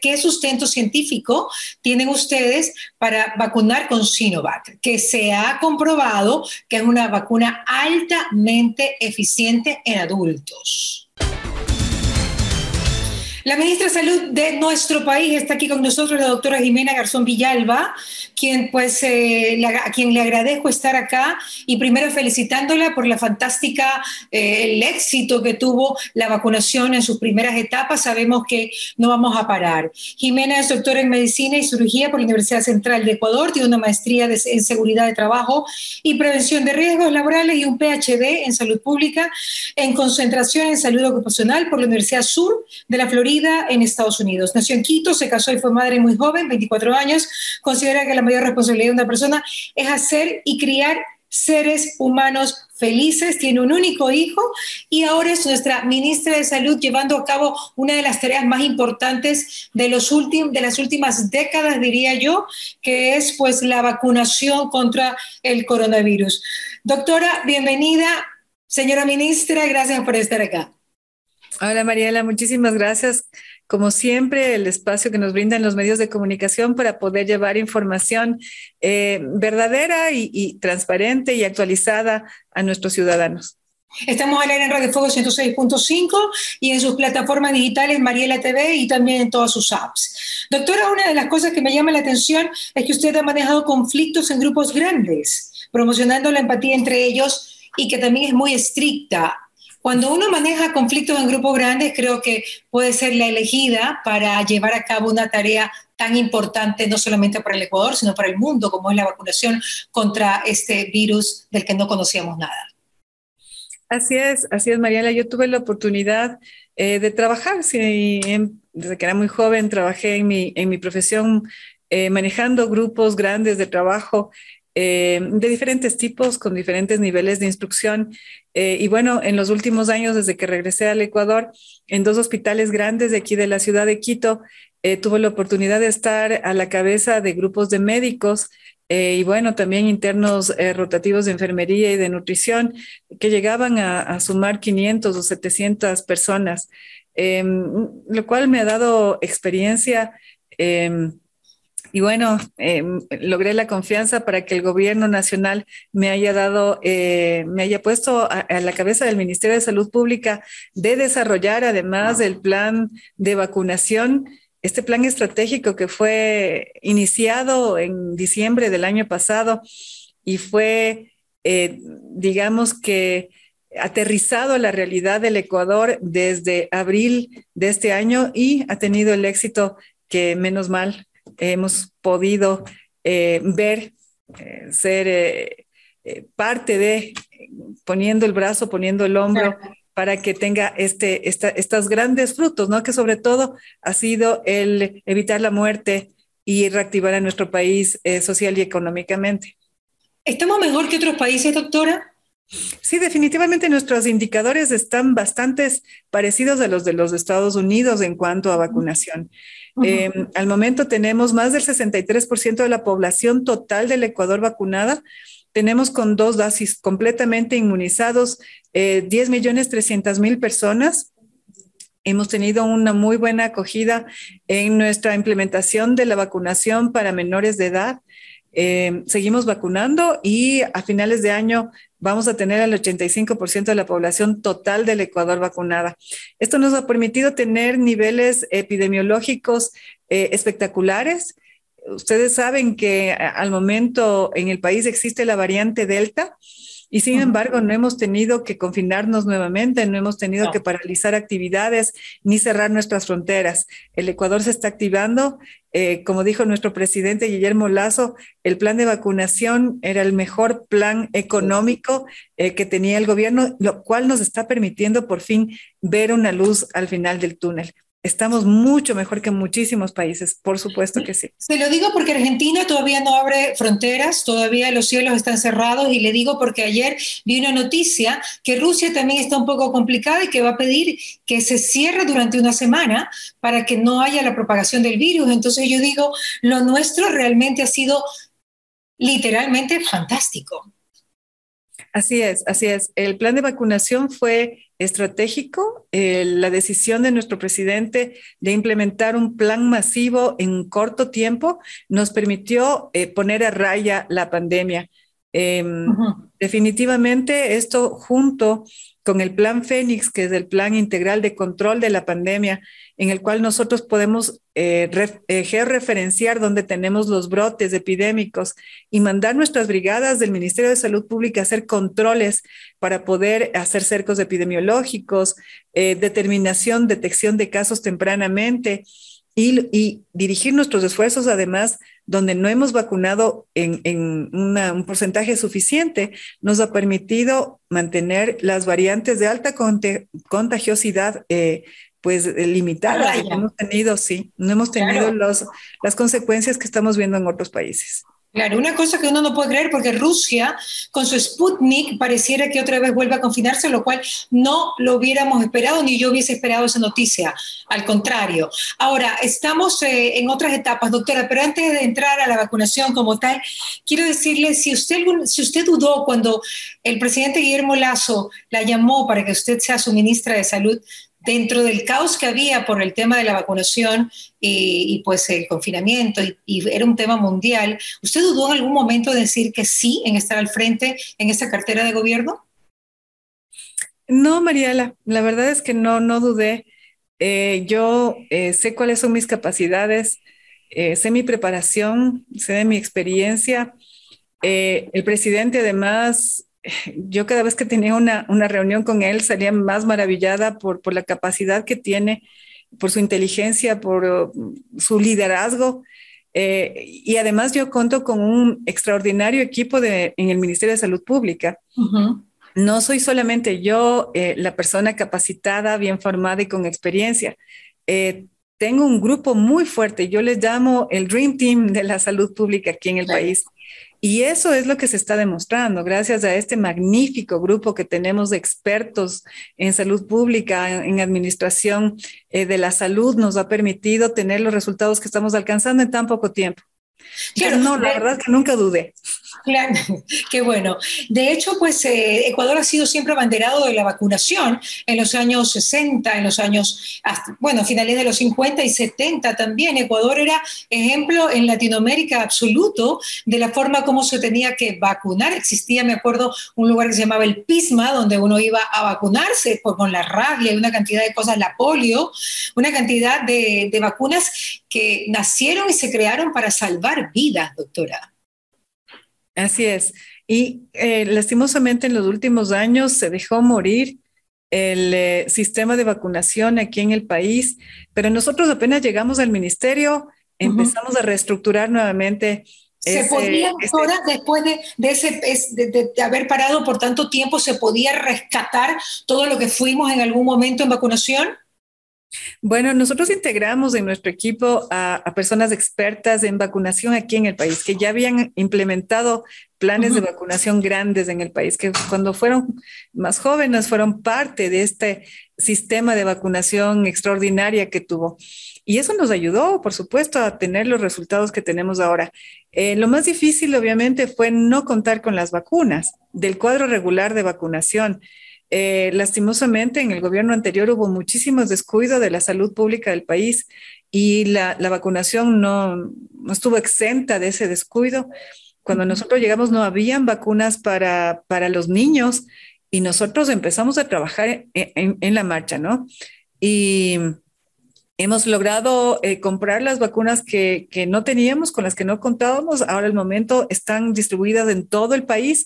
¿Qué sustento científico tienen ustedes para vacunar con Sinovac? Que se ha comprobado que es una vacuna altamente eficiente en adultos. La ministra de Salud de nuestro país está aquí con nosotros, la doctora Jimena Garzón Villalba, a quien le agradezco estar acá, y primero felicitándola por la fantástica, el éxito que tuvo la vacunación en sus primeras etapas. Sabemos que no vamos a parar. Jimena es doctora en Medicina y Cirugía por la Universidad Central de Ecuador, tiene una maestría en Seguridad de Trabajo y Prevención de Riesgos Laborales y un PhD en Salud Pública, en concentración en Salud Ocupacional por la Universidad Sur de la Florida, en Estados Unidos. Nació en Quito, se casó y fue madre muy joven, 24 años. Considera que la mayor responsabilidad de una persona es hacer y criar seres humanos felices. Tiene un único hijo y ahora es nuestra ministra de Salud, llevando a cabo una de las tareas más importantes de las últimas décadas, diría yo, que es pues la vacunación contra el coronavirus. Doctora, bienvenida. Señora ministra, gracias por estar acá. Hola Mariela, muchísimas gracias. Como siempre, el espacio que nos brindan los medios de comunicación para poder llevar información verdadera y transparente y actualizada a nuestros ciudadanos. Estamos al aire en Radio Fuego 106.5 y en sus plataformas digitales Mariela TV y también en todas sus apps. Doctora, una de las cosas que me llama la atención es que usted ha manejado conflictos en grupos grandes, promocionando la empatía entre ellos y que también es muy estricta. Cuando uno maneja conflictos en grupos grandes, creo que puede ser la elegida para llevar a cabo una tarea tan importante, no solamente para el Ecuador, sino para el mundo, como es la vacunación contra este virus del que no conocíamos nada. Así es, Mariela. Yo tuve la oportunidad de trabajar, desde que era muy joven, trabajé en mi profesión manejando grupos grandes de trabajo, de diferentes tipos, con diferentes niveles de instrucción. Y bueno, en los últimos años, desde que regresé al Ecuador, en dos hospitales grandes de aquí de la ciudad de Quito, tuve la oportunidad de estar a la cabeza de grupos de médicos y bueno, también internos rotativos de enfermería y de nutrición, que llegaban a sumar 500 o 700 personas, lo cual me ha dado experiencia. Y bueno, logré la confianza para que el gobierno nacional me haya puesto a la cabeza del Ministerio de Salud Pública, de desarrollar además el plan de vacunación, este plan estratégico que fue iniciado en diciembre del año pasado y fue, digamos que, aterrizado a la realidad del Ecuador desde abril de este año, y ha tenido el éxito que, menos mal, hemos podido ver, ser parte de, poniendo el brazo, poniendo el hombro, para que tenga estos grandes frutos, ¿no? Que sobre todo ha sido el evitar la muerte y reactivar a nuestro país social y económicamente. ¿Estamos mejor que otros países, doctora? Sí, definitivamente nuestros indicadores están bastante parecidos a los de los Estados Unidos en cuanto a vacunación. Uh-huh. Al momento tenemos más del 63% de la población total del Ecuador vacunada. Tenemos con 2 dosis completamente inmunizados, 10.300.000 personas. Hemos tenido una muy buena acogida en nuestra implementación de la vacunación para menores de edad. Seguimos vacunando y a finales de año vamos a tener el 85% de la población total del Ecuador vacunada. Esto nos ha permitido tener niveles epidemiológicos espectaculares. Ustedes saben que al momento en el país existe la variante Delta y sin embargo no hemos tenido que confinarnos nuevamente, no hemos tenido que paralizar actividades ni cerrar nuestras fronteras. El Ecuador se está activando. Como dijo nuestro presidente Guillermo Lasso, el plan de vacunación era el mejor plan económico que tenía el gobierno, lo cual nos está permitiendo por fin ver una luz al final del túnel. Estamos mucho mejor que muchísimos países, por supuesto que sí. Se lo digo porque Argentina todavía no abre fronteras, todavía los cielos están cerrados, y le digo porque ayer vi una noticia que Rusia también está un poco complicada y que va a pedir que se cierre durante una semana para que no haya la propagación del virus. Entonces yo digo, lo nuestro realmente ha sido literalmente fantástico. Así es, así es. El plan de vacunación fue estratégico. La decisión de nuestro presidente de implementar un plan masivo en corto tiempo nos permitió poner a raya la pandemia. Definitivamente esto, junto con el Plan Fénix, que es el plan integral de control de la pandemia, en el cual nosotros podemos georreferenciar dónde tenemos los brotes epidémicos y mandar nuestras brigadas del Ministerio de Salud Pública a hacer controles para poder hacer cercos epidemiológicos, detección de casos tempranamente, y dirigir nuestros esfuerzos, además, donde no hemos vacunado en un porcentaje suficiente, nos ha permitido mantener las variantes de alta contagiosidad limitadas. Ay, no hemos tenido las consecuencias que estamos viendo en otros países. Claro, una cosa que uno no puede creer, porque Rusia con su Sputnik pareciera que otra vez vuelve a confinarse, lo cual no lo hubiéramos esperado, ni yo hubiese esperado esa noticia, al contrario. Ahora, estamos en otras etapas, doctora, pero antes de entrar a la vacunación como tal, quiero decirle, si usted dudó cuando el presidente Guillermo Lasso la llamó para que usted sea su ministra de Salud, dentro del caos que había por el tema de la vacunación y pues el confinamiento, y era un tema mundial, ¿usted dudó en algún momento de decir que sí en estar al frente en esta cartera de gobierno? No, Mariela, la verdad es que no dudé. Yo sé cuáles son mis capacidades, sé mi preparación, sé de mi experiencia. El presidente, además... Yo cada vez que tenía una reunión con él salía más maravillada por la capacidad que tiene, por su inteligencia, por su liderazgo. Y además yo cuento con un extraordinario equipo en el Ministerio de Salud Pública. Uh-huh. No soy solamente yo la persona capacitada, bien formada y con experiencia. Tengo un grupo muy fuerte. Yo les llamo el Dream Team de la salud pública aquí en el país. Y eso es lo que se está demostrando gracias a este magnífico grupo que tenemos de expertos en salud pública, en administración de la salud. Nos ha permitido tener los resultados que estamos alcanzando en tan poco tiempo. Claro, pero no, la verdad es que nunca dudé. Claro, qué bueno. De hecho, pues Ecuador ha sido siempre abanderado de la vacunación en los años 60, en los años, finales de los 50 y 70 también. Ecuador era ejemplo en Latinoamérica absoluto de la forma como se tenía que vacunar. Existía, me acuerdo, un lugar que se llamaba el Pisma, donde uno iba a vacunarse con la rabia y una cantidad de cosas, la polio, una cantidad de vacunas que nacieron y se crearon para salvar vidas, doctora. Así es. Y lastimosamente en los últimos años se dejó morir el sistema de vacunación aquí en el país, pero nosotros apenas llegamos al ministerio, empezamos a reestructurar nuevamente. Se podía, después de haber parado por tanto tiempo, ¿se podía rescatar todo lo que fuimos en algún momento en vacunación? Bueno, nosotros integramos en nuestro equipo a personas expertas en vacunación aquí en el país, que ya habían implementado planes de vacunación grandes en el país, que cuando fueron más jóvenes fueron parte de este sistema de vacunación extraordinaria que tuvo. Y eso nos ayudó, por supuesto, a tener los resultados que tenemos ahora. Lo más difícil, obviamente, fue no contar con las vacunas del cuadro regular de vacunación. Lastimosamente en el gobierno anterior hubo muchísimos descuidos de la salud pública del país y la vacunación no estuvo exenta de ese descuido. Cuando nosotros llegamos no habían vacunas para los niños y nosotros empezamos a trabajar en la marcha, ¿no? Y hemos logrado comprar las vacunas que no teníamos, con las que no contábamos. Ahora al momento están distribuidas en todo el país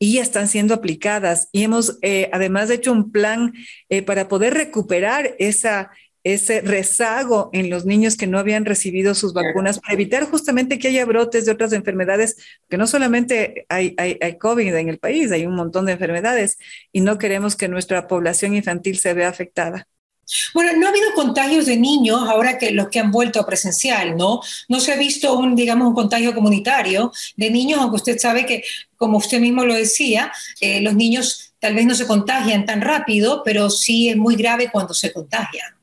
y están siendo aplicadas. Y hemos además hecho un plan para poder recuperar ese rezago en los niños que no habían recibido sus vacunas, para evitar justamente que haya brotes de otras enfermedades, que no solamente hay COVID en el país, hay un montón de enfermedades y no queremos que nuestra población infantil se vea afectada. Bueno, no ha habido contagios de niños ahora que los que han vuelto a presencial, ¿no? No se ha visto un contagio comunitario de niños, aunque usted sabe que, como usted mismo lo decía, los niños tal vez no se contagian tan rápido, pero sí es muy grave cuando se contagian.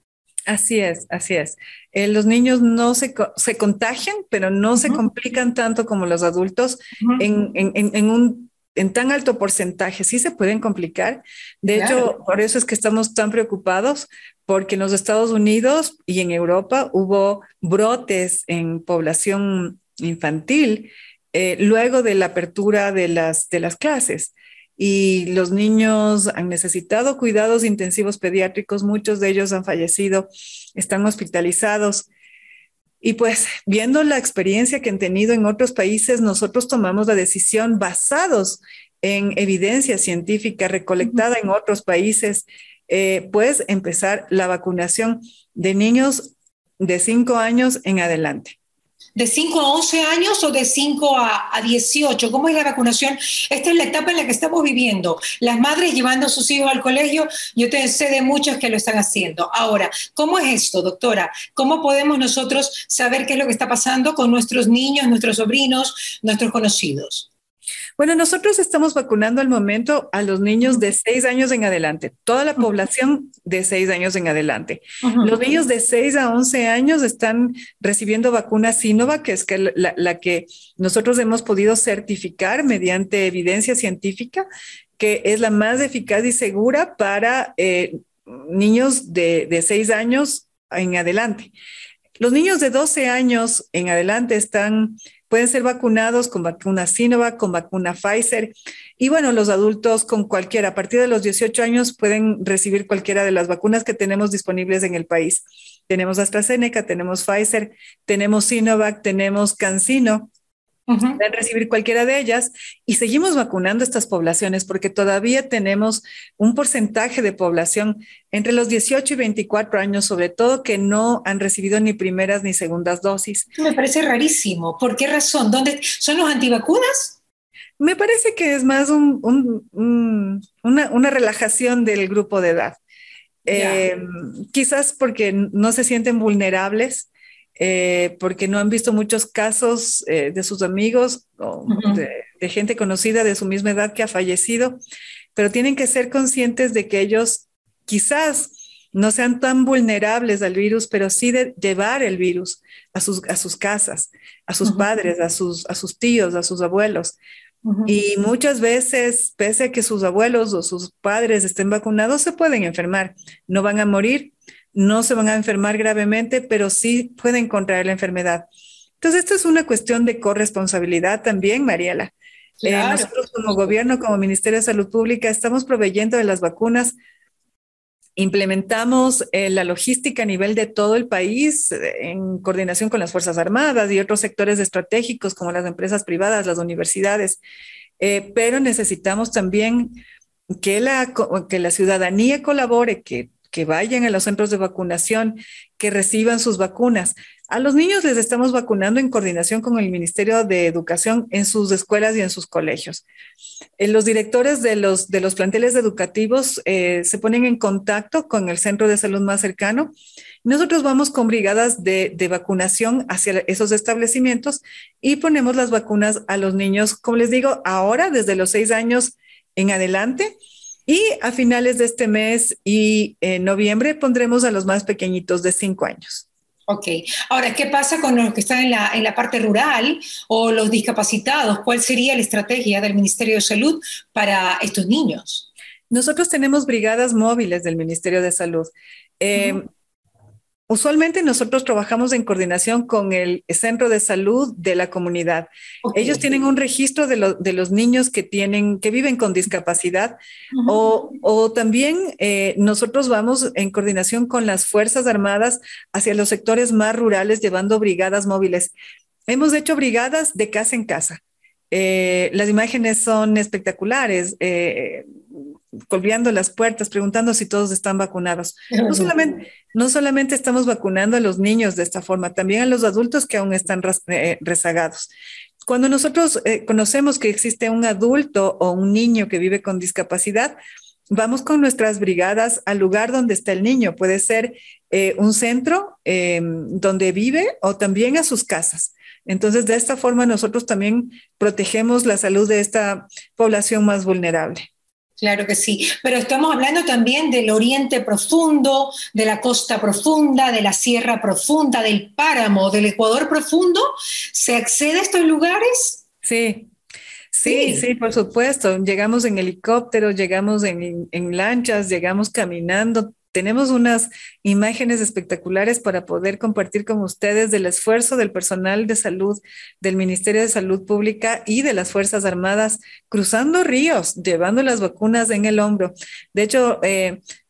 Así es, así es. Los niños no se contagian, pero no se complican tanto como los adultos en un en tan alto porcentaje, sí se pueden complicar. De claro. hecho, por eso es que estamos tan preocupados, porque en los Estados Unidos y en Europa hubo brotes en población infantil luego de la apertura de las clases. Y los niños han necesitado cuidados intensivos pediátricos, muchos de ellos han fallecido, están hospitalizados. Y pues viendo la experiencia que han tenido en otros países, nosotros tomamos la decisión basados en evidencia científica recolectada en otros países, pues empezar la vacunación de niños de 5 años en adelante. ¿De 5 a 11 años o de 5 a 18? ¿Cómo es la vacunación? Esta es la etapa en la que estamos viviendo. Las madres llevando a sus hijos al colegio, yo te sé de muchos que lo están haciendo. Ahora, ¿cómo es esto, doctora? ¿Cómo podemos nosotros saber qué es lo que está pasando con nuestros niños, nuestros sobrinos, nuestros conocidos? Bueno, nosotros estamos vacunando al momento a los niños de 6 años en adelante, toda la población de 6 años en adelante. Uh-huh. Los niños de 6 a 11 años están recibiendo vacuna Sinovac, que es la que nosotros hemos podido certificar mediante evidencia científica, que es la más eficaz y segura para niños de 6 años en adelante. Los niños de 12 años en adelante pueden ser vacunados con vacuna Sinovac, con vacuna Pfizer. Y bueno, los adultos con cualquiera. A partir de los 18 años pueden recibir cualquiera de las vacunas que tenemos disponibles en el país. Tenemos AstraZeneca, tenemos Pfizer, tenemos Sinovac, tenemos CanSino. Uh-huh. Pueden recibir cualquiera de ellas y seguimos vacunando a estas poblaciones porque todavía tenemos un porcentaje de población entre los 18 y 24 años, sobre todo, que no han recibido ni primeras ni segundas dosis. Me parece rarísimo. ¿Por qué razón? ¿Dónde son los antivacunas? Me parece que es más una relajación del grupo de edad. Quizás porque no se sienten vulnerables. Porque no han visto muchos casos de sus amigos o uh-huh. de gente conocida de su misma edad que ha fallecido, pero tienen que ser conscientes de que ellos quizás no sean tan vulnerables al virus, pero sí de llevar el virus a sus casas, a sus uh-huh. padres, a sus tíos, a sus abuelos. Uh-huh. Y muchas veces, pese a que sus abuelos o sus padres estén vacunados, se pueden enfermar, no van a morir, no se van a enfermar gravemente, pero sí pueden contraer la enfermedad. Entonces, esto es una cuestión de corresponsabilidad también, Mariela. Claro. Nosotros como gobierno, como Ministerio de Salud Pública, estamos proveyendo de las vacunas, implementamos la logística a nivel de todo el país en coordinación con las Fuerzas Armadas y otros sectores estratégicos como las empresas privadas, las universidades, pero necesitamos también que la ciudadanía colabore, que vayan a los centros de vacunación, que reciban sus vacunas. A los niños les estamos vacunando en coordinación con el Ministerio de Educación en sus escuelas y en sus colegios. Los directores de los planteles educativos se ponen en contacto con el centro de salud más cercano. Nosotros vamos con brigadas de vacunación hacia esos establecimientos y ponemos las vacunas a los niños, como les digo, ahora desde los 6 años en adelante. Y a finales de este mes y en noviembre pondremos a los más pequeñitos de 5 años. Ok. Ahora, ¿qué pasa con los que están en la parte rural o los discapacitados? ¿Cuál sería la estrategia del Ministerio de Salud para estos niños? Nosotros tenemos brigadas móviles del Ministerio de Salud. Uh-huh. Usualmente nosotros trabajamos en coordinación con el centro de salud de la comunidad. Okay. Ellos tienen un registro de los niños que viven con discapacidad uh-huh. o también nosotros vamos en coordinación con las Fuerzas Armadas hacia los sectores más rurales llevando brigadas móviles. Hemos hecho brigadas de casa en casa. Las imágenes son espectaculares. Golpeando las puertas, preguntando si todos están vacunados. No solamente estamos vacunando a los niños de esta forma, también a los adultos que aún están rezagados. Cuando nosotros conocemos que existe un adulto o un niño que vive con discapacidad, vamos con nuestras brigadas al lugar donde está el niño. Puede ser un centro donde vive o también a sus casas. Entonces, de esta forma nosotros también protegemos la salud de esta población más vulnerable. Claro que sí, pero estamos hablando también del oriente profundo, de la costa profunda, de la sierra profunda, del páramo, del Ecuador profundo. ¿Se accede a estos lugares? Sí, Sí, sí, por supuesto. Llegamos en helicóptero, llegamos en lanchas, llegamos caminando. Tenemos unas imágenes espectaculares para poder compartir con ustedes del esfuerzo del personal de salud, del Ministerio de Salud Pública y de las Fuerzas Armadas, cruzando ríos, llevando las vacunas en el hombro. De hecho,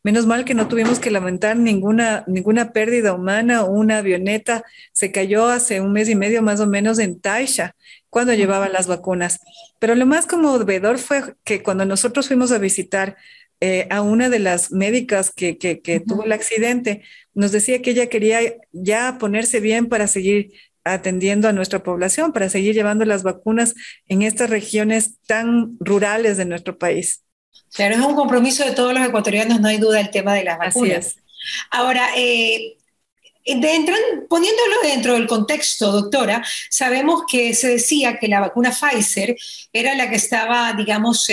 menos mal que no tuvimos que lamentar ninguna pérdida humana. Una avioneta se cayó hace un mes y medio más o menos en Taisha, cuando llevaba las vacunas. Pero lo más conmovedor fue que cuando nosotros fuimos a visitar a una de las médicas que tuvo el accidente, nos decía que ella quería ya ponerse bien para seguir atendiendo a nuestra población, para seguir llevando las vacunas en estas regiones tan rurales de nuestro país. Claro, es un compromiso de todos los ecuatorianos, no hay duda, el tema de las vacunas. Así es. Ahora, poniéndolo dentro del contexto, doctora, sabemos que se decía que la vacuna Pfizer era la que estaba, digamos,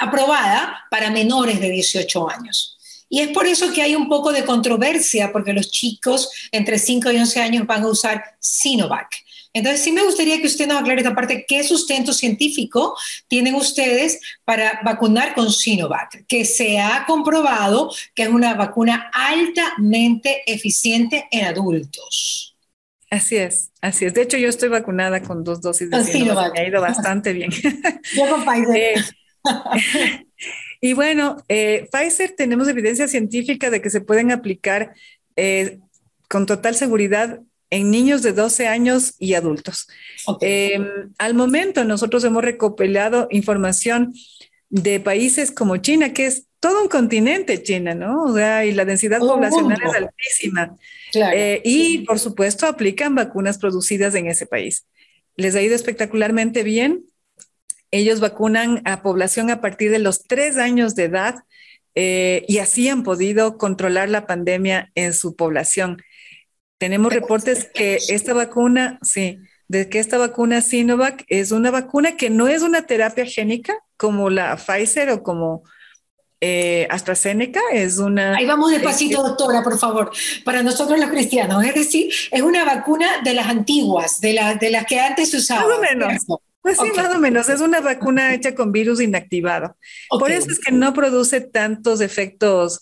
aprobada para menores de 18 años. Y es por eso que hay un poco de controversia, porque los chicos entre 5 y 11 años van a usar Sinovac. Entonces sí me gustaría que usted nos aclare esta parte, ¿qué sustento científico tienen ustedes para vacunar con Sinovac? Que se ha comprobado que es una vacuna altamente eficiente en adultos. Así es, así es. De hecho, yo estoy vacunada con 2 dosis de Sinovac. Me ha ido bastante bien. Yo con Pfizer. Y bueno, Pfizer, tenemos evidencia científica de que se pueden aplicar con total seguridad en niños de 12 años y adultos. Okay. Al momento nosotros hemos recopilado información de países como China, que es todo un continente China, ¿no? O sea, y la densidad poblacional es altísima. Claro. Y por supuesto aplican vacunas producidas en ese país. Les ha ido espectacularmente bien. Ellos vacunan a población a partir de los 3 años de edad y así han podido controlar la pandemia en su población. Tenemos reportes que esta vacuna Sinovac es una vacuna que no es una terapia génica como la Pfizer o como AstraZeneca. Es una... Ahí vamos despacito, doctora, por favor, para nosotros los cristianos. Es decir, es una vacuna de las antiguas, de las que antes se usaban. Más o menos. Pues sí, más o menos, es una vacuna hecha con virus inactivado. Por eso es que no produce tantos efectos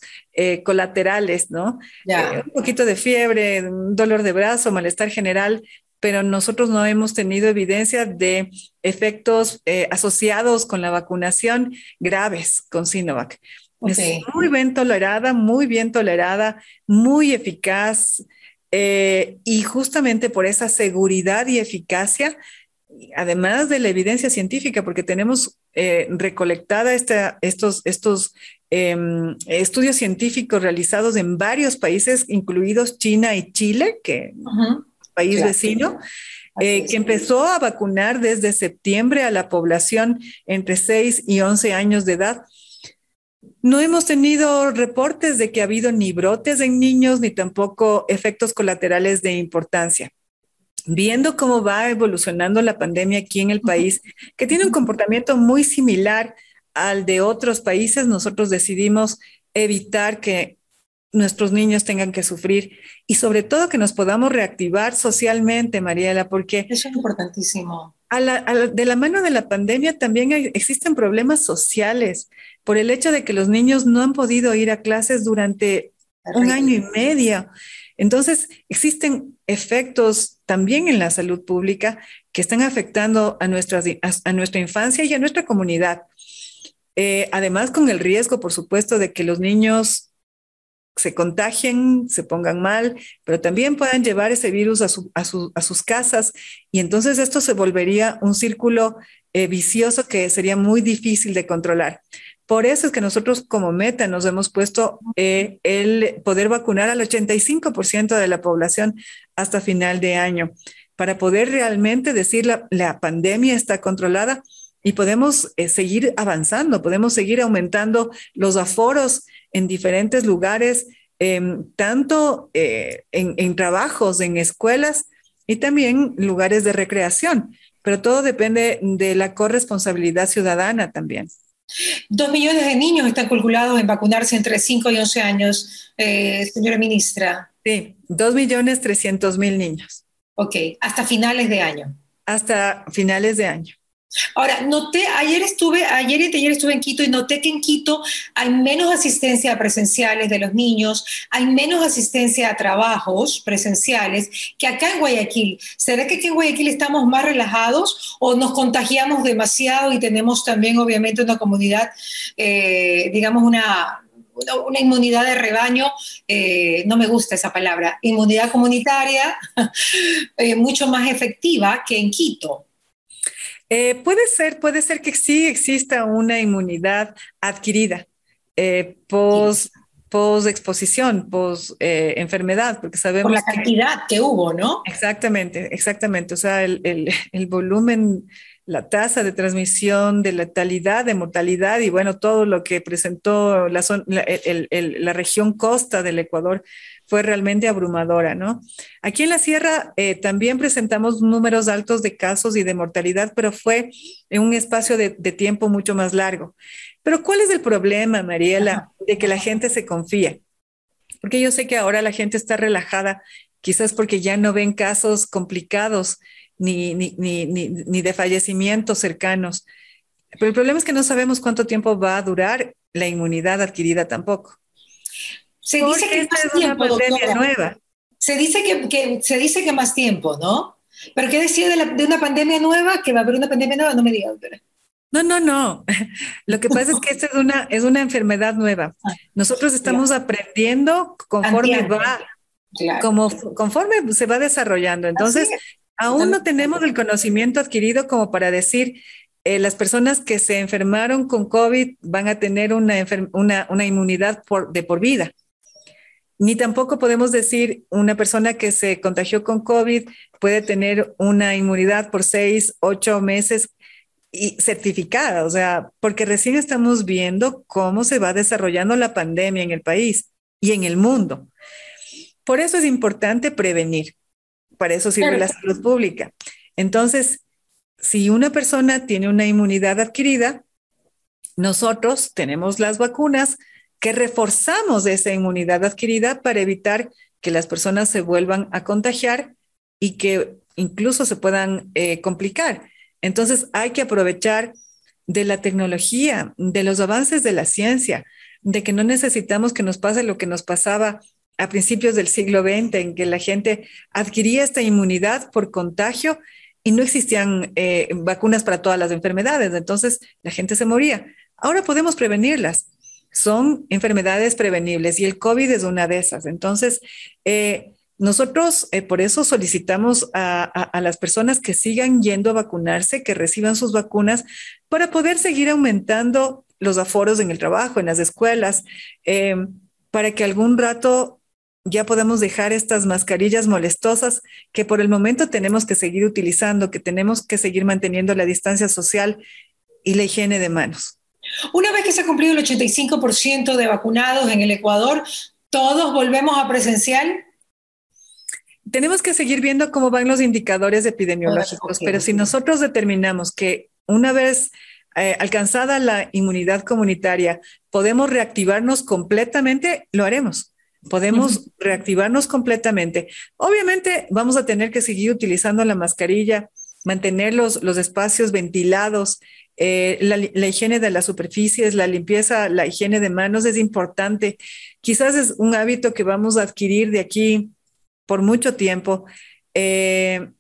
colaterales, ¿no? Un poquito de fiebre, dolor de brazo, malestar general, pero nosotros no hemos tenido evidencia de efectos asociados con la vacunación graves con Sinovac. Okay. Es muy bien tolerada, muy eficaz y justamente por esa seguridad y eficacia, además de la evidencia científica, porque tenemos recolectada estos estudios científicos realizados en varios países, incluidos China y Chile, que país vecino, que empezó a vacunar desde septiembre a la población entre 6 y 11 años de edad. No hemos tenido reportes de que ha habido ni brotes en niños, ni tampoco efectos colaterales de importancia. Viendo cómo va evolucionando la pandemia aquí en el país, que tiene un comportamiento muy similar al de otros países, nosotros decidimos evitar que nuestros niños tengan que sufrir y sobre todo que nos podamos reactivar socialmente, Mariela, porque... Eso es importantísimo. De la mano de la pandemia también existen problemas sociales por el hecho de que los niños no han podido ir a clases durante un año y medio. Entonces, existen efectos también en la salud pública que están afectando a nuestra infancia y a nuestra comunidad. Además, con el riesgo, por supuesto, de que los niños se contagien, se pongan mal, pero también puedan llevar ese virus a sus casas. Y entonces esto se volvería un círculo vicioso que sería muy difícil de controlar. Por eso es que nosotros como meta nos hemos puesto el poder vacunar al 85% de la población hasta final de año, para poder realmente decir la pandemia está controlada y podemos seguir avanzando, podemos seguir aumentando los aforos en diferentes lugares, tanto en trabajos, en escuelas y también lugares de recreación. Pero todo depende de la corresponsabilidad ciudadana también. 2 millones de niños están calculados en vacunarse entre 5 y 11 años, señora ministra. Sí, 2.300.000 niños. Ok, hasta finales de año. Ahora, noté, ayer estuve en Quito y noté que en Quito hay menos asistencia a presenciales de los niños, hay menos asistencia a trabajos presenciales que acá en Guayaquil. ¿Será que aquí en Guayaquil estamos más relajados o nos contagiamos demasiado y tenemos también obviamente una comunidad, digamos una inmunidad de rebaño, no me gusta esa palabra, inmunidad comunitaria mucho más efectiva que en Quito? Puede ser que sí exista una inmunidad adquirida pos-exposición, pos-enfermedad, porque sabemos... Por la cantidad que hubo, ¿no? Exactamente. O sea, el volumen, la tasa de transmisión, de letalidad, de mortalidad y bueno, todo lo que presentó la región costa del Ecuador fue realmente abrumadora, ¿no? Aquí en la sierra también presentamos números altos de casos y de mortalidad, pero fue en un espacio de tiempo mucho más largo. Pero ¿cuál es el problema, Mariela, de que la gente se confía? Porque yo sé que ahora la gente está relajada, quizás porque ya no ven casos complicados ni de fallecimientos cercanos. Pero el problema es que no sabemos cuánto tiempo va a durar la inmunidad adquirida tampoco. Se dice que más tiempo, doctora. Se dice que más tiempo, ¿no? Pero ¿qué decía de una pandemia nueva? ¿Que va a haber una pandemia nueva? No me digas, doctora. No. Lo que pasa es que esta es una enfermedad nueva. Nosotros estamos aprendiendo conforme se va desarrollando. Entonces, aún no tenemos el conocimiento adquirido como para decir las personas que se enfermaron con COVID van a tener una inmunidad de por vida. Ni tampoco podemos decir una persona que se contagió con COVID puede tener una inmunidad por 6, 8 meses y certificada, o sea, porque recién estamos viendo cómo se va desarrollando la pandemia en el país y en el mundo. Por eso es importante prevenir. Para eso sirve la salud pública. Entonces, si una persona tiene una inmunidad adquirida, nosotros tenemos las vacunas que reforzamos esa inmunidad adquirida para evitar que las personas se vuelvan a contagiar y que incluso se puedan complicar. Entonces, hay que aprovechar de la tecnología, de los avances de la ciencia, de que no necesitamos que nos pase lo que nos pasaba a principios del siglo XX, en que la gente adquiría esta inmunidad por contagio y no existían vacunas para todas las enfermedades, entonces la gente se moría. Ahora podemos prevenirlas, son enfermedades prevenibles y el COVID es una de esas. Entonces nosotros por eso solicitamos a las personas que sigan yendo a vacunarse, que reciban sus vacunas para poder seguir aumentando los aforos en el trabajo, en las escuelas, para que algún rato ya podemos dejar estas mascarillas molestosas que por el momento tenemos que seguir utilizando, que tenemos que seguir manteniendo la distancia social y la higiene de manos. Una vez que se ha cumplido el 85% de vacunados en el Ecuador, ¿todos volvemos a presencial? Tenemos que seguir viendo cómo van los indicadores epidemiológicos, pero si nosotros determinamos que una vez alcanzada la inmunidad comunitaria, podemos reactivarnos completamente, lo haremos. Podemos reactivarnos completamente. Obviamente vamos a tener que seguir utilizando la mascarilla, mantener los espacios ventilados, la higiene de las superficies, la limpieza, la higiene de manos es importante. Quizás es un hábito que vamos a adquirir de aquí por mucho tiempo, pero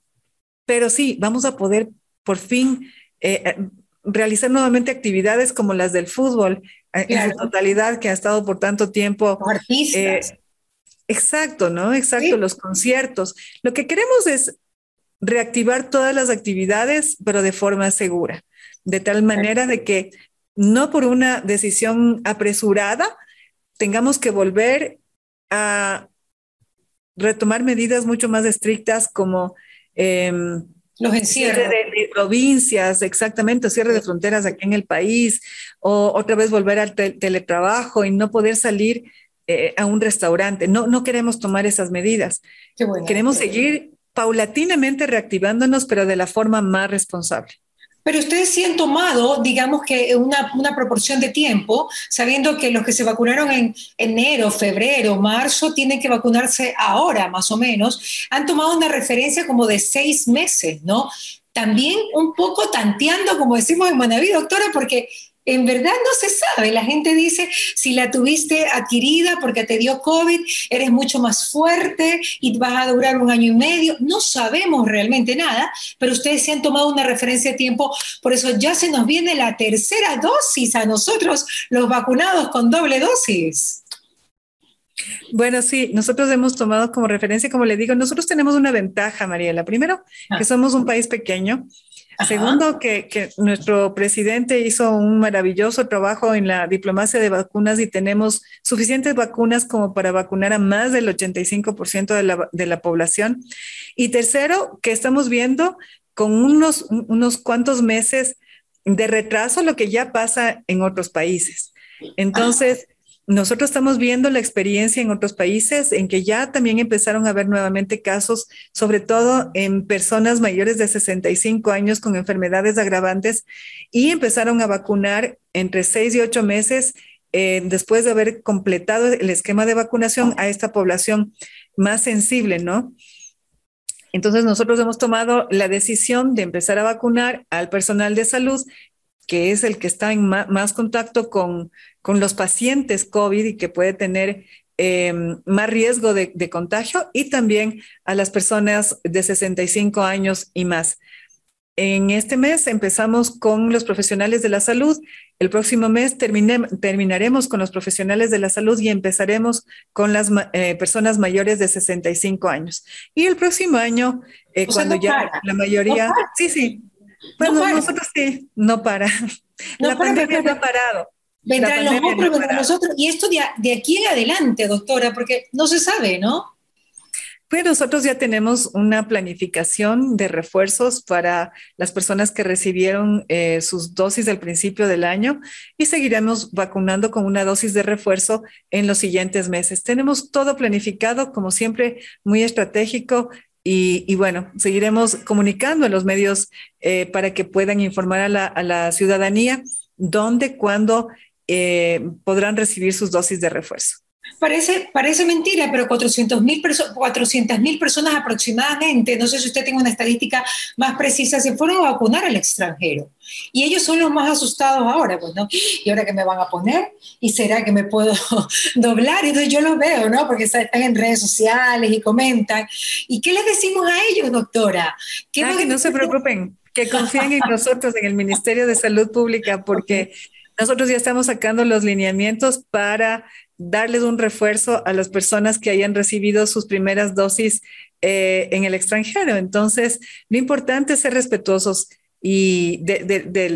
sí, vamos a poder por fin realizar nuevamente actividades como las del fútbol, en su totalidad, que ha estado por tanto tiempo. Los artistas. Exacto, ¿no? Exacto, sí. Los conciertos. Lo que queremos es reactivar todas las actividades, pero de forma segura, de tal manera de que no por una decisión apresurada tengamos que volver a retomar medidas mucho más estrictas como... los encierros. Cierre de provincias, exactamente, cierre de fronteras aquí en el país, o otra vez volver al teletrabajo y no poder salir a un restaurante. No queremos tomar esas medidas. Queremos seguir paulatinamente reactivándonos, pero de la forma más responsable. Pero ustedes sí han tomado, digamos que una proporción de tiempo, sabiendo que los que se vacunaron en enero, febrero, marzo, tienen que vacunarse ahora, más o menos. Han tomado una referencia como de 6 meses, ¿no? también un poco tanteando, como decimos en Manaví, doctora, porque en verdad no se sabe. La gente dice, si la tuviste adquirida porque te dio COVID, eres mucho más fuerte y vas a durar 1 año y medio. No sabemos realmente nada, pero ustedes se han tomado una referencia de tiempo. Por eso ya se nos viene la 3.ª dosis a nosotros, los vacunados con 2.000 dosis. Bueno, sí, nosotros hemos tomado como referencia, como le digo, nosotros tenemos una ventaja, Mariela. Primero, que somos un país pequeño. Ajá. Segundo, que nuestro presidente hizo un maravilloso trabajo en la diplomacia de vacunas y tenemos suficientes vacunas como para vacunar a más del 85% de la población. Y tercero, que estamos viendo con unos cuantos meses de retraso lo que ya pasa en otros países. Entonces, nosotros estamos viendo la experiencia en otros países en que ya también empezaron a haber nuevamente casos, sobre todo en personas mayores de 65 años con enfermedades agravantes, y empezaron a vacunar entre 6 y 8 meses después de haber completado el esquema de vacunación a esta población más sensible, ¿no? Entonces nosotros hemos tomado la decisión de empezar a vacunar al personal de salud, que es el que está en más contacto con los pacientes COVID y que puede tener más riesgo de contagio, y también a las personas de 65 años y más. En este mes empezamos con los profesionales de la salud. El próximo mes terminaremos con los profesionales de la salud y empezaremos con las personas mayores de 65 años. Y el próximo año, cuando ya la mayoría... Sí, sí. Bueno, nosotros sí, no para. La pandemia no ha parado. Vendrán los otros, vendrán nosotros. Y esto de aquí en adelante, doctora, porque no se sabe, ¿no? Pues nosotros ya tenemos una planificación de refuerzos para las personas que recibieron sus dosis al principio del año, y seguiremos vacunando con una dosis de refuerzo en los siguientes meses. Tenemos todo planificado, como siempre, muy estratégico. Y bueno, seguiremos comunicando en los medios para que puedan informar a la ciudadanía dónde, cuándo podrán recibir sus dosis de refuerzo. Parece mentira, pero 400.000 personas aproximadamente, no sé si usted tiene una estadística más precisa, se fueron a vacunar al extranjero. Y ellos son los más asustados ahora, pues, ¿no? ¿Y ahora qué me van a poner? ¿Y será que me puedo doblar? Entonces yo los veo, ¿no? Porque están en redes sociales y comentan. ¿Y qué les decimos a ellos, doctora? Que no se preocupen, que confíen en nosotros, en el Ministerio de Salud Pública, porque nosotros ya estamos sacando los lineamientos para darles un refuerzo a las personas que hayan recibido sus primeras dosis en el extranjero. Entonces, lo importante es ser respetuosos y del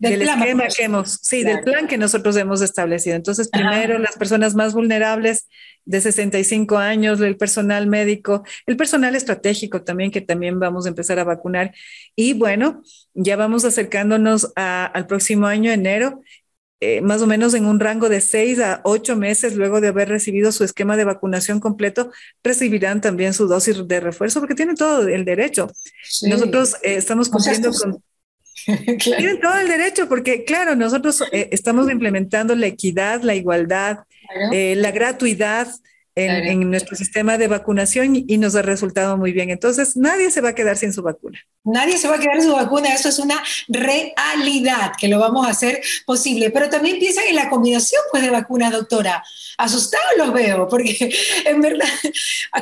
esquema que hemos, sí, claro, del plan que nosotros hemos establecido. Entonces, primero, las personas más vulnerables de 65 años, el personal médico, el personal estratégico también, que también vamos a empezar a vacunar. Y bueno, ya vamos acercándonos al próximo año, enero, más o menos en un rango de 6 a 8 meses luego de haber recibido su esquema de vacunación completo, recibirán también su dosis de refuerzo, porque tienen todo el derecho. Sí. Nosotros estamos cumpliendo con... Claro. Tienen todo el derecho, porque claro, nosotros estamos implementando la equidad, la igualdad, claro, la gratuidad en nuestro sistema de vacunación, y nos ha resultado muy bien. Entonces, nadie se va a quedar sin su vacuna. Nadie se va a quedar sin su vacuna. Eso es una realidad, que lo vamos a hacer posible. Pero también piensan en la combinación, pues, de vacunas, doctora. Asustados los veo, porque en verdad,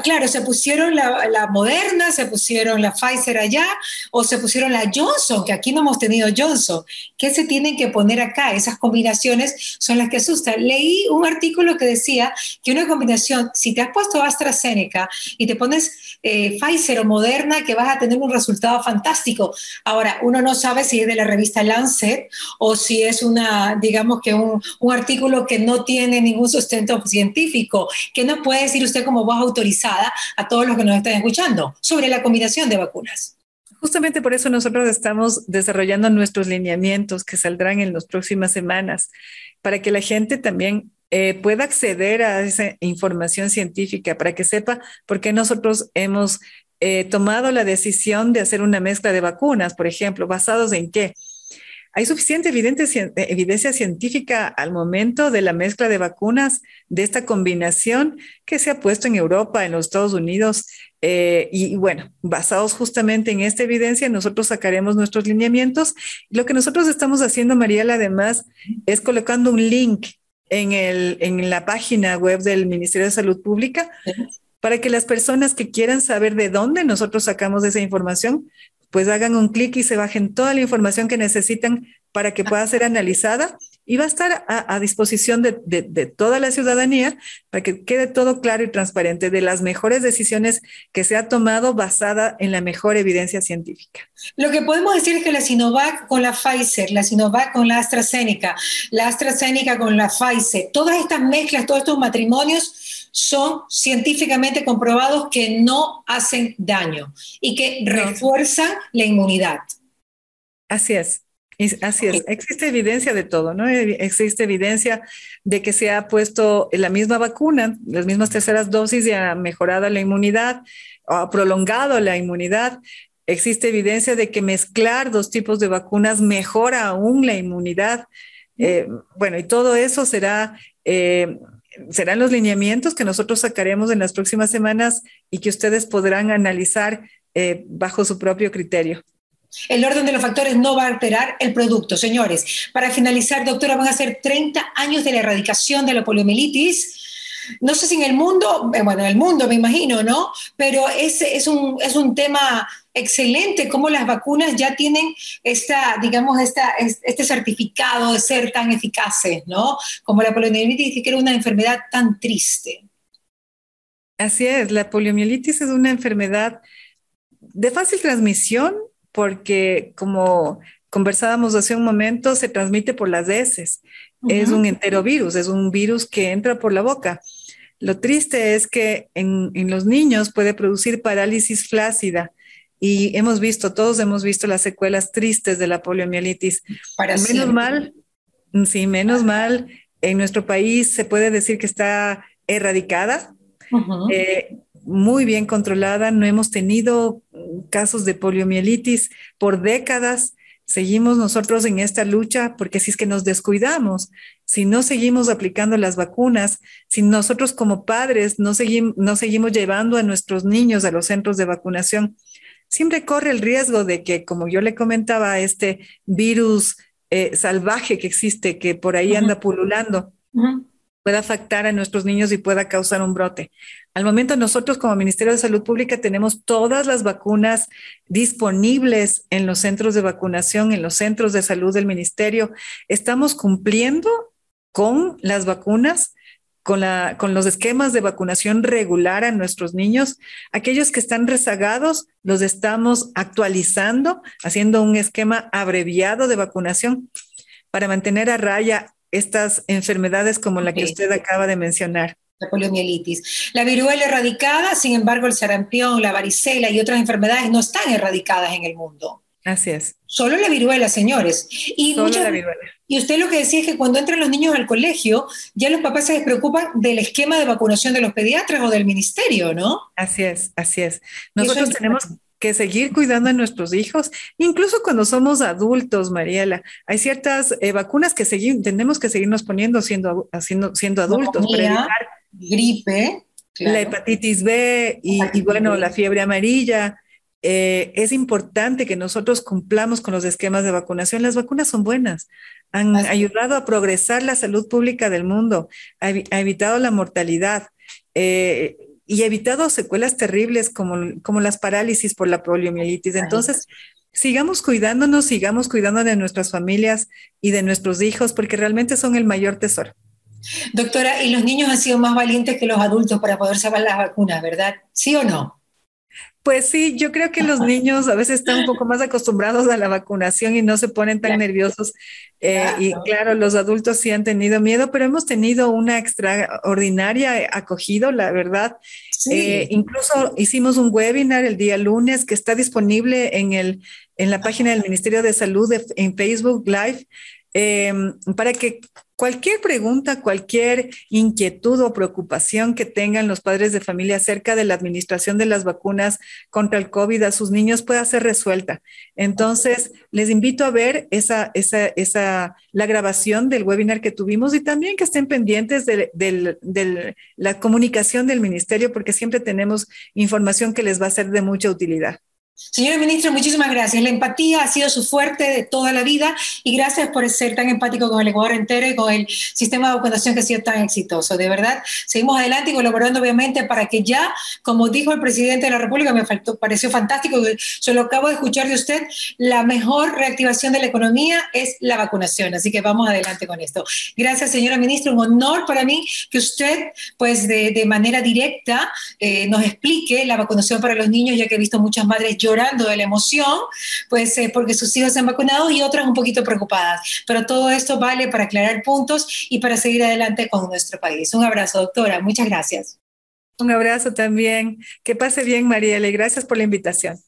claro, se pusieron la Moderna, se pusieron la Pfizer allá, o se pusieron la Johnson, que aquí no hemos tenido Johnson. ¿Qué se tienen que poner acá? Esas combinaciones son las que asustan. Leí un artículo que decía que una combinación, si te has puesto AstraZeneca y te pones Pfizer o Moderna, que vas a tener un resultado fantástico. Ahora, uno no sabe si es de la revista Lancet o si es una, digamos que un artículo que no tiene ningún sustento científico. ¿Qué nos puede decir usted como voz autorizada a todos los que nos están escuchando sobre la combinación de vacunas? Justamente por eso nosotros estamos desarrollando nuestros lineamientos que saldrán en las próximas semanas, para que la gente también pueda acceder a esa información científica, para que sepa por qué nosotros hemos tomado la decisión de hacer una mezcla de vacunas, por ejemplo, basados en qué. ¿Hay suficiente evidencia científica al momento de la mezcla de vacunas, de esta combinación que se ha puesto en Europa, en los Estados Unidos? Y bueno, basados justamente en esta evidencia, nosotros sacaremos nuestros lineamientos. Lo que nosotros estamos haciendo, Mariela, además, es colocando un link en la página web del Ministerio de Salud Pública, sí, para que las personas que quieran saber de dónde nosotros sacamos esa información, pues hagan un clic y se bajen toda la información que necesitan para que pueda ser analizada, y va a estar a disposición de toda la ciudadanía para que quede todo claro y transparente de las mejores decisiones que se ha tomado basada en la mejor evidencia científica. Lo que podemos decir es que la Sinovac con la Pfizer, la Sinovac con la AstraZeneca con la Pfizer, todas estas mezclas, todos estos matrimonios son científicamente comprobados que no hacen daño y que refuerzan la inmunidad. Así es. Así es, existe evidencia de todo, ¿no? Existe evidencia de que se ha puesto la misma vacuna, las mismas terceras dosis, y ha mejorado la inmunidad, ha prolongado la inmunidad. Existe evidencia de que mezclar dos tipos de vacunas mejora aún la inmunidad. Bueno, y todo eso serán los lineamientos que nosotros sacaremos en las próximas semanas y que ustedes podrán analizar bajo su propio criterio. El orden de los factores no va a alterar el producto, señores. Para finalizar, doctora, van a ser 30 años de la erradicación de la poliomielitis. No sé si en el mundo, bueno, en el mundo me imagino, ¿no? Pero es un tema excelente, cómo las vacunas ya tienen este certificado de ser tan eficaces, ¿no? Como la poliomielitis, que era una enfermedad tan triste. Así es, la poliomielitis es una enfermedad de fácil transmisión, porque como conversábamos hace un momento, se transmite por las heces. Uh-huh. Es un enterovirus, es un virus que entra por la boca. Lo triste es que en los niños puede producir parálisis flácida y todos hemos visto las secuelas tristes de la poliomielitis. Menos mal, en nuestro país se puede decir que está erradicada. Uh-huh. Muy bien controlada, no hemos tenido casos de poliomielitis por décadas. Seguimos nosotros en esta lucha, porque si es que nos descuidamos, si no seguimos aplicando las vacunas, si nosotros como padres no seguimos llevando a nuestros niños a los centros de vacunación, siempre corre el riesgo de que, como yo le comentaba, este virus salvaje que existe, que por ahí anda pululando, pueda afectar a nuestros niños y pueda causar un brote. Al momento nosotros como Ministerio de Salud Pública tenemos todas las vacunas disponibles en los centros de vacunación, en los centros de salud del ministerio. Estamos cumpliendo con las vacunas, con los esquemas de vacunación regular a nuestros niños. Aquellos que están rezagados los estamos actualizando, haciendo un esquema abreviado de vacunación para mantener a raya estas enfermedades como la que usted acaba de mencionar. La poliomielitis. La viruela erradicada, sin embargo, el sarampión, la varicela y otras enfermedades no están erradicadas en el mundo. Así es. Solo la viruela, señores. Solo la viruela. Y usted lo que decía es que cuando entran los niños al colegio, ya los papás se preocupan del esquema de vacunación de los pediatras o del ministerio, ¿no? Así es, así es. Nosotros tenemos que seguir cuidando a nuestros hijos, incluso cuando somos adultos, Mariela. Hay ciertas vacunas que tenemos que seguirnos poniendo siendo adultos, para evitar gripe, claro, la hepatitis B y bueno, la fiebre amarilla. Es importante que nosotros cumplamos con los esquemas de vacunación. Las vacunas son buenas, han ayudado a progresar la salud pública del mundo, ha evitado la mortalidad y ha evitado secuelas terribles como las parálisis por la poliomielitis. Entonces, sigamos cuidando de nuestras familias y de nuestros hijos, porque realmente son el mayor tesoro. Doctora, y los niños han sido más valientes que los adultos para poder sacar las vacunas, ¿verdad? ¿Sí o no? Pues sí, yo creo que los niños a veces están un poco más acostumbrados a la vacunación y no se ponen tan nerviosos. Y claro, los adultos sí han tenido miedo, pero hemos tenido una extraordinaria acogida, la verdad. Sí. Incluso hicimos un webinar el día lunes que está disponible en la página del Ministerio de Salud en Facebook Live, para que Cualquier pregunta, cualquier inquietud o preocupación que tengan los padres de familia acerca de la administración de las vacunas contra el COVID a sus niños pueda ser resuelta. Entonces, les invito a ver la grabación del webinar que tuvimos y también que estén pendientes de la comunicación del ministerio, porque siempre tenemos información que les va a ser de mucha utilidad. Señora ministra, muchísimas gracias. La empatía ha sido su fuerte de toda la vida y gracias por ser tan empático con el Ecuador entero y con el sistema de vacunación que ha sido tan exitoso. De verdad, seguimos adelante y colaborando obviamente para que ya, como dijo el presidente de la República, pareció fantástico, yo lo acabo de escuchar de usted, la mejor reactivación de la economía es la vacunación, así que vamos adelante con esto. Gracias, señora ministra, un honor para mí que usted, pues de manera directa, nos explique la vacunación para los niños, ya que he visto muchas madres llorando de la emoción, pues porque sus hijos se han vacunado y otras un poquito preocupadas. Pero todo esto vale para aclarar puntos y para seguir adelante con nuestro país. Un abrazo, doctora. Muchas gracias. Un abrazo también. Que pase bien, Mariela, y gracias por la invitación.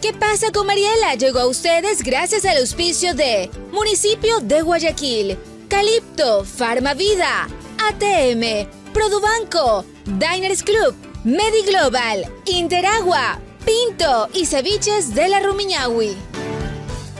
¿Qué pasa con Mariela? Llegó a ustedes gracias al auspicio de Municipio de Guayaquil, Calipto, Farmavida, ATM, Produbanco, Diners Club, Mediglobal, Interagua, Pinto y ceviches de la Rumiñahui.